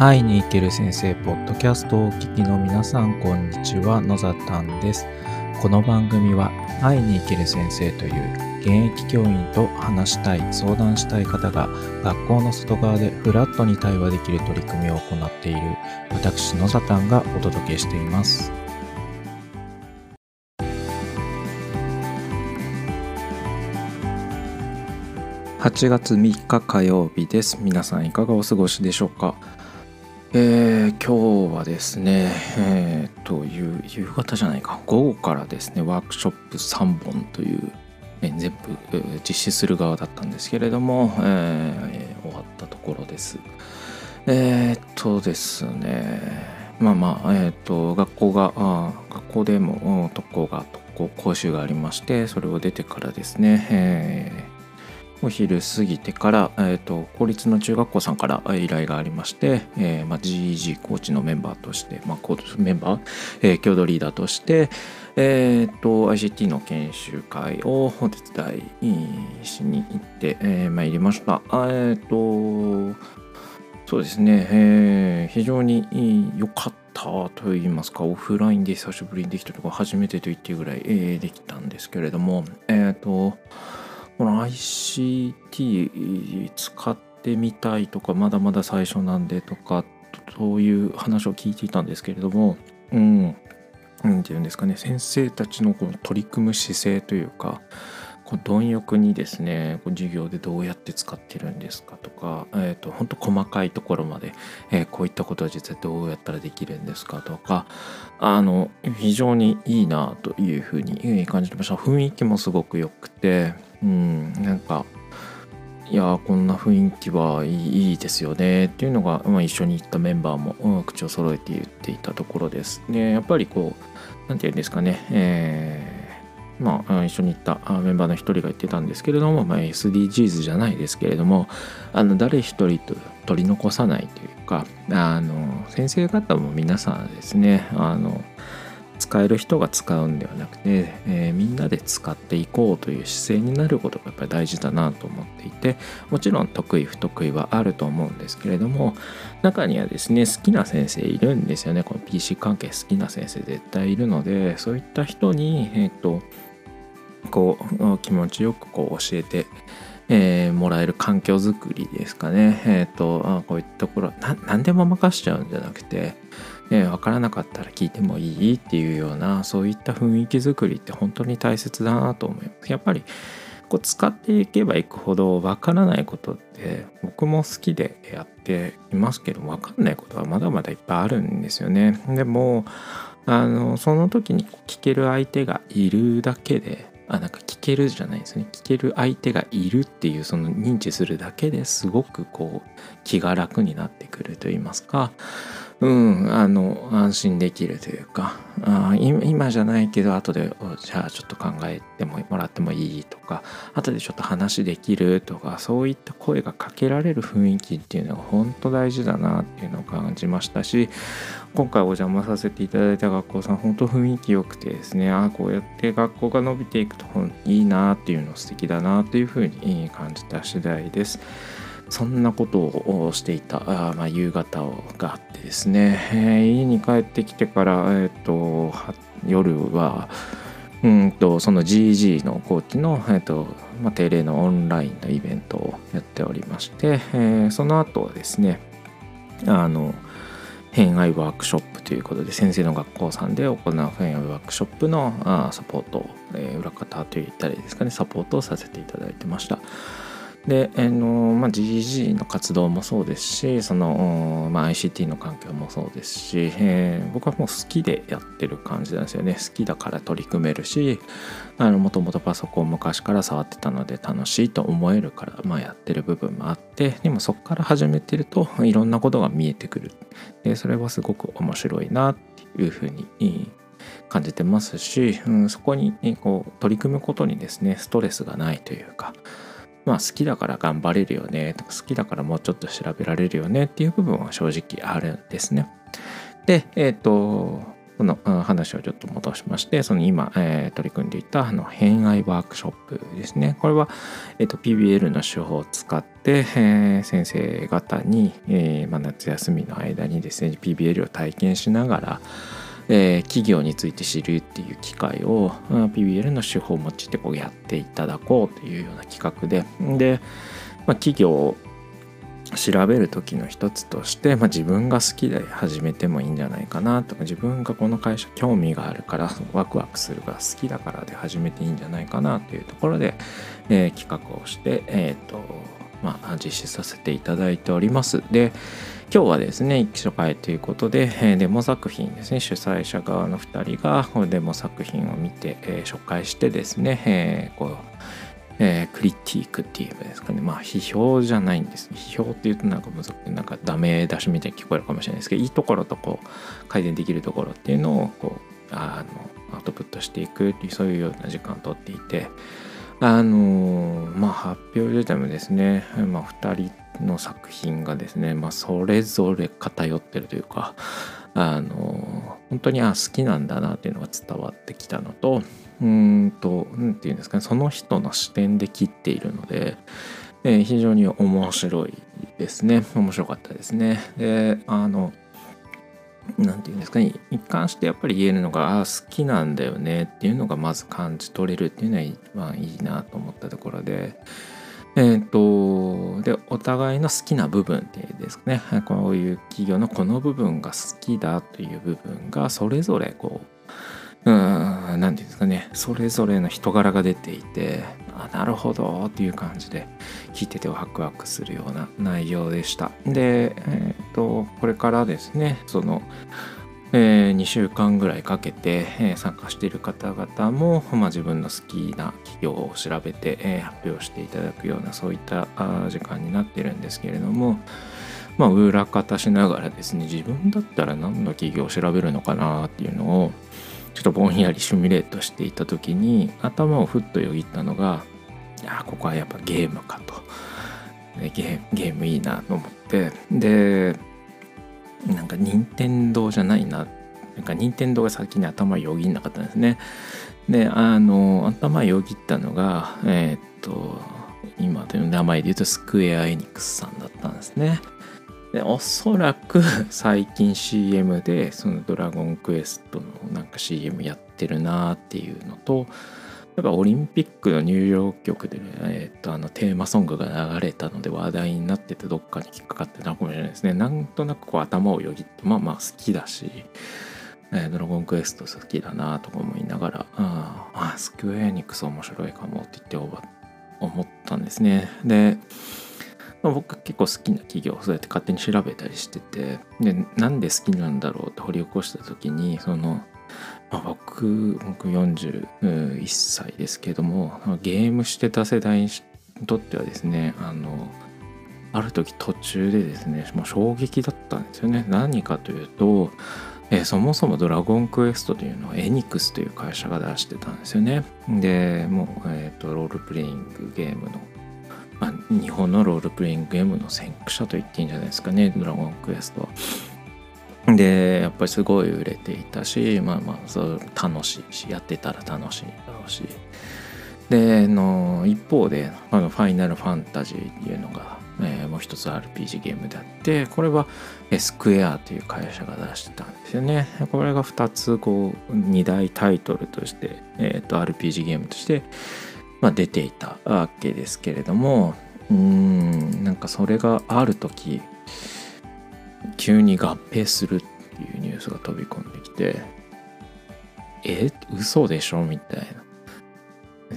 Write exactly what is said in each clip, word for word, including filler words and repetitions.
会いに行ける先生ポッドキャストをお聞きの皆さん、こんにちは。野ざたんです。この番組は会いに行ける先生という現役教員と話したい、相談したい方が学校の外側でフラットに対話できる取り組みを行っている私野ざたんがお届けしています。はちがつみっか火曜日です。皆さんいかがお過ごしでしょうか。えー、今日はですね、えー、という夕方じゃないか午後からですねワークショップさんぼんという、ね、全部、えー、実施する側だったんですけれども、えー、終わったところです。えー、っとですねまあまあ、えー、っと学校があ学校でも特攻が特攻講習がありまして、それを出てからですね、えーお昼過ぎてから、えーと、公立の中学校さんから依頼がありまして、えーまあ、ジーイージー コーチのメンバーとして、まあ、コーチメンバー、えー、共同リーダーとして、えーと、アイシーティー の研修会をお手伝いしに行って、えー、まいりました。えーと、そうですね、えー、非常に良かったといいますか、オフラインで久しぶりにできたとか、初めてと言っていいぐらい、えー、できたんですけれども、えーとこの アイシーティー 使ってみたいとか、まだまだ最初なんでとか、そういう話を聞いていたんですけれども、うん、なんていうんですかね、先生たちのこの取り組む姿勢というか、こう貪欲にですね、こう授業でどうやって使ってるんですかとか、えーと、本当細かいところまで、えー、こういったことは実際どうやったらできるんですかとか、あの非常にいいなというふうに感じてました。雰囲気もすごく良くて、うん、なんかいやこんな雰囲気はいいですよねっていうのが、まあ、一緒に行ったメンバーも、うん、口を揃えて言っていたところですね。やっぱりこうなんていうんですかね、えー、まあ一緒に行ったメンバーの一人が言ってたんですけれども、まあ、エスディージーズ じゃないですけれども、あの誰一人と取り残さないというか、あの先生方も皆さんですね、あの使える人が使うんではなくて、えー、みんなで使っていこうという姿勢になることがやっぱり大事だなと思っていて、もちろん得意不得意はあると思うんですけれども、中にはですね好きな先生いるんですよね。この ピーシー 関係好きな先生絶対いるので、そういった人に、えー、とこう気持ちよくこう教えて、えー、もらえる環境づくりですかね。えー、とあこういったところはな何でも任しちゃうんじゃなくて、ね、分からなかったら聞いてもいいっていうような、そういった雰囲気づくりって本当に大切だなと思います。やっぱりこう使っていけばいくほど分からないことって、僕も好きでやっていますけど、分かんないことはまだまだいっぱいあるんですよね。でもあのその時に聞ける相手がいるだけで、あなんか聞けるじゃないですね聞ける相手がいるっていう、その認知するだけですごくこう気が楽になってくるといいますか、うん、あの安心できるというか、あ今じゃないけど後でじゃあちょっと考えてもらってもいいとか、後でちょっと話できるとか、そういった声がかけられる雰囲気っていうのが本当大事だなっていうのを感じましたし、今回お邪魔させていただいた学校さん本当雰囲気良くてですね、あこうやって学校が伸びていくといいなっていうの素敵だなというふうに感じた次第です。そんなことをしていた、あ、まあ、夕方があってですね、えー、家に帰ってきてから、えー、とは夜はうんとその ジーイージー のコーチの、えーとまあ、定例のオンラインのイベントをやっておりまして、えー、その後はですねあの偏愛ワークショップということで、先生の学校さんで行う偏愛ワークショップのあサポート、えー、裏方といったりですかね、サポートをさせていただいてました。で、あのまあ、ジーイージー の活動もそうですし、その、まあ、アイシーティー の環境もそうですし、えー、僕はもう好きでやってる感じなんですよね。好きだから取り組めるし、あのもともとパソコン昔から触ってたので楽しいと思えるから、まあ、やってる部分もあって、でもそこから始めてるといろんなことが見えてくる。でそれはすごく面白いなっていうふうに感じてますし、うん、そこに、ね、こう取り組むことにですねストレスがないというか、まあ、好きだから頑張れるよねとか、好きだからもうちょっと調べられるよねっていう部分は正直あるんですね。で、えっとこの話をちょっと戻しまして、その今、えー、取り組んでいたあの偏愛ワークショップですね。これは、えー、と ピービーエル の手法を使って、えー、先生方に、えーまあ、夏休みの間にですね ピービーエル を体験しながら、えー、企業について知るっていう機会を ピービーエル の手法を用いてこうやっていただこうというような企画で、で、まあ、企業を調べる時の一つとして、まあ、自分が好きで始めてもいいんじゃないかなとか、自分がこの会社興味があるからワクワクするが好きだからで始めていいんじゃないかなというところで、えー、企画をして、えーとまあ、実施させていただいております。で、今日はですね、一期初回ということで、デモ作品ですね、主催者側のふたりがデモ作品を見て、えー、紹介してですね、えー、こう、えー、クリティークっていう意味ですかね、まあ批評じゃないんです。批評っていうとなんか難しい、なんかダメ出しみたいに聞こえるかもしれないですけど、いいところとこう改善できるところっていうのをこうあのアウトプットしていくっていう、そういうような時間をとっていて、あのー、まあ発表自体もですね、まあ、ふたりの作品がですね、まあ、それぞれ偏ってるというか、あのー、本当にあ好きなんだなっていうのが伝わってきたのと、うーんと何て言うんですかね、その人の視点で切っているので、えー、非常に面白いですね。面白かったですね。で、あの何て言うんですかね、一貫してやっぱり言えるのが、あ好きなんだよねっていうのがまず感じ取れるっていうのは一番いいなと思ったところで。えー、とでお互いの好きな部分ってですかね、こういう企業のこの部分が好きだという部分がそれぞれこう、うーん、なんていうんですかね、それぞれの人柄が出ていて、あなるほどっていう感じで聞いててワクワクするような内容でした。で、えー、とこれからですね、そのえー、にしゅうかんぐらいかけて、えー、参加している方々も、まあ、自分の好きな企業を調べて、えー、発表していただくような、そういった時間になってるんですけれども、まあ、裏方しながらですね、自分だったら何の企業を調べるのかなっていうのをちょっとぼんやりシミュレートしていた時に、頭をふっとよぎったのが、いやここはやっぱゲームかと、ゲー、ゲームいいなと思って、でなんか任天堂じゃないな、なんか任天堂が先に頭よぎんなかったんですね。で、あの頭よぎったのが、えー、っと今という名前で言うとスクエア・エニックスさんだったんですね。で、おそらく最近 シーエム でそのドラゴンクエストのなんか シーエム やってるなっていうのと、やっぱオリンピックの入場曲で、ねえー、っとあのテーマソングが流れたので話題になってて、どっかに引っかかってたかもしれないですね。なんとなくこう頭をよぎって、まあまあ好きだし、えー、ドラゴンクエスト好きだなとか思いながら、ああスクエアエニックス面白いかもって言って思ったんですね。で、まあ、僕結構好きな企業をそうやって勝手に調べたりしてて、でなんで好きなんだろうって掘り起こした時に、その僕, 僕よんじゅういっさいですけども、ゲームしてた世代にとってはですね、 あの、ある時途中でですね、もう衝撃だったんですよね。何かというと、えー、そもそもドラゴンクエストというのはエニックスという会社が出してたんですよね。でもう、えーと、ロールプレイングゲームの、まあ、日本のロールプレイングゲームの先駆者と言っていいんじゃないですかね、ドラゴンクエストは。でやっぱりすごい売れていたし、まあまあそう楽しいし、やってたら楽しいだろうし、での一方であのファイナルファンタジーっていうのが、えー、もう一つ アールピージー ゲームであって、これはスクエアという会社が出してたんですよね。これがふたつこうに大タイトルとして、えー、と アールピージー ゲームとして、まあ、出ていたわけですけれども、うーんなんかそれがある時急に合併するっていうニュースが飛び込んできて、え嘘でしょみたいな、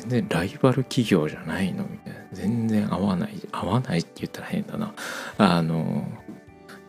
全然ライバル企業じゃないのみたいな、全然合わない合わないって言ったら変だな、あの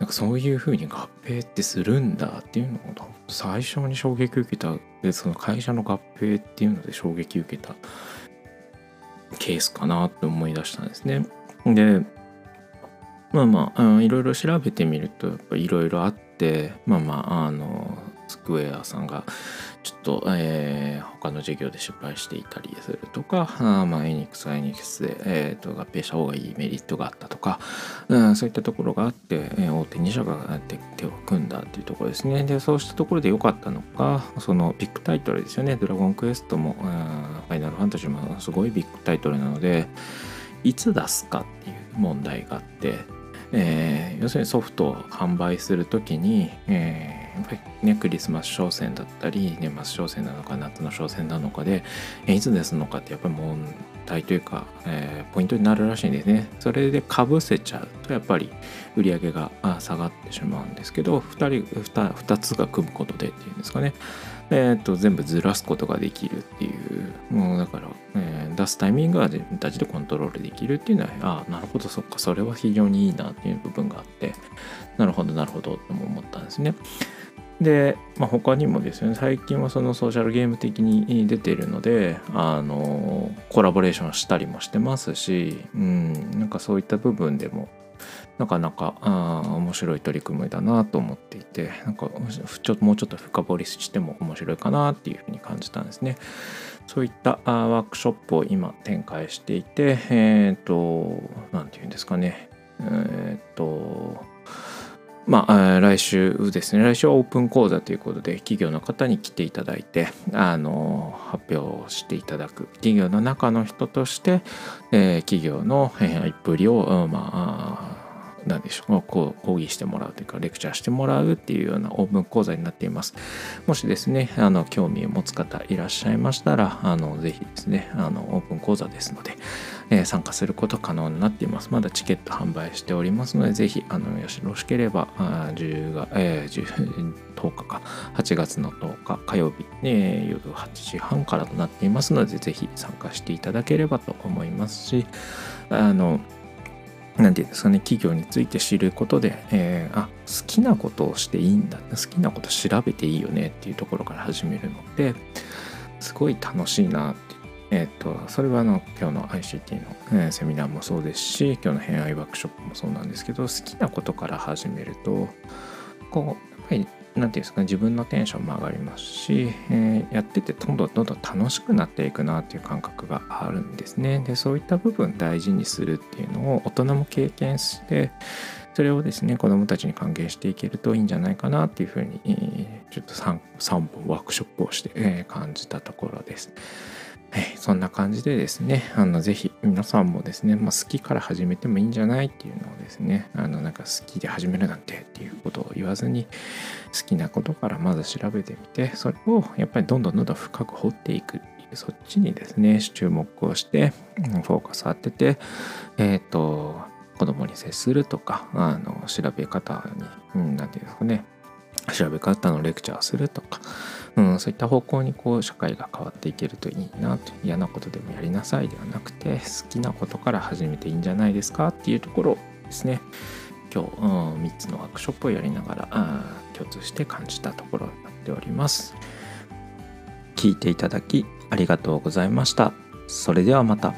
なんかそういう風に合併ってするんだっていうのを最初に衝撃受けた。でその会社の合併っていうので衝撃受けたケースかなって思い出したんですね。でまあまあいろいろ調べてみるといろいろあって、まあまああのスクエアさんがちょっと、えー、他の事業で失敗していたりするとか、あまあエニックスはエニックスで、えー、と合併した方がいいメリットがあったとか、うん、そういったところがあって、えー、大手に社が手を組んだっていうところですね。で、そうしたところで良かったのか、そのビッグタイトルですよね。ドラゴンクエストも、うん、ファイナルファンタジーもすごいビッグタイトルなので、いつ出すかっていう問題があって、えー、要するにソフトを販売するときに、えーやっぱりね、クリスマス商戦だったり年末商戦なのか夏の商戦なのかで、えいつですのかってやっぱり問題というか、えー、ポイントになるらしいんですね。それでかぶせちゃうとやっぱり売り上げが下がってしまうんですけど、ふたり ふた, ふたつが組むことでっていうんですかね、えー、と全部ずらすことができるっていう、もうだから、えー、出すタイミングは自分たちでコントロールできるっていうのは、ああなるほどそっか、それは非常にいいなっていう部分があって、なるほどなるほどとも思ったんですね。で、まあ、他にもですね、最近はそのソーシャルゲーム的に出ているので、あのコラボレーションしたりもしてますし、うん、なんかそういった部分でもなかなかあ面白い取り組みだなと思っていて、なんかちょもうちょっと深掘りしても面白いかなっていうふうに感じたんですね。そういったワークショップを今展開していて、えっと何て言うんですかね、えっとまあ、来週ですね、来週はオープン講座ということで、企業の方に来ていただいて、あの発表していただく、企業の中の人として、えー、企業の一歩りを、まあ何でしょう、講義してもらうというかレクチャーしてもらうっていうようなオープン講座になっています。もしですね、あの興味を持つ方いらっしゃいましたら、あのぜひですね、あのオープン講座ですので、えー、参加すること可能になっています。まだチケット販売しておりますので、ぜひあのよろしければじゅうが、えー、じゅう とおかかはちがつのとおか火曜日、えー、夜はちじはんからとなっていますので、ぜひ参加していただければと思いますし、あのなんていうんですかね、企業について知ることで、えー、あ好きなことをしていいんだ、好きなこと調べていいよねっていうところから始めるのですごい楽しいなって、えー、っとそれはあの今日の アイシーティー の、えー、セミナーもそうですし、今日の偏愛ワークショップもそうなんですけど、好きなことから始めるとこうやっぱりなんていうんですかね、自分のテンションも上がりますし、えー、やっててどんどんどんどん楽しくなっていくなっていう感覚があるんですね。で、そういった部分大事にするっていうのを大人も経験して、それをですね子どもたちに還元していけるといいんじゃないかなっていうふうに、ちょっと さんぼんワークショップをして感じたところです。そんな感じでですね、あのぜひ皆さんもですね、まあ、好きから始めてもいいんじゃないっていうのをですね、あのなんか好きで始めるなんてっていうことを言わずに、好きなことからまず調べてみて、それをやっぱりどんどんどんどん深く掘っていく、そっちにですね注目をしてフォーカス当てて、えっと子供に接するとか、あの調べ方に何て言うんですかね、調べ方のレクチャーをするとか、うん、そういった方向にこう社会が変わっていけるといいなと、嫌なことでもやりなさいではなくて、好きなことから始めていいんじゃないですかっていうところですね、今日、うん、みっつのワークショップをやりながら、うん、共通して感じたところになっております。聞いていただきありがとうございました。それではまた。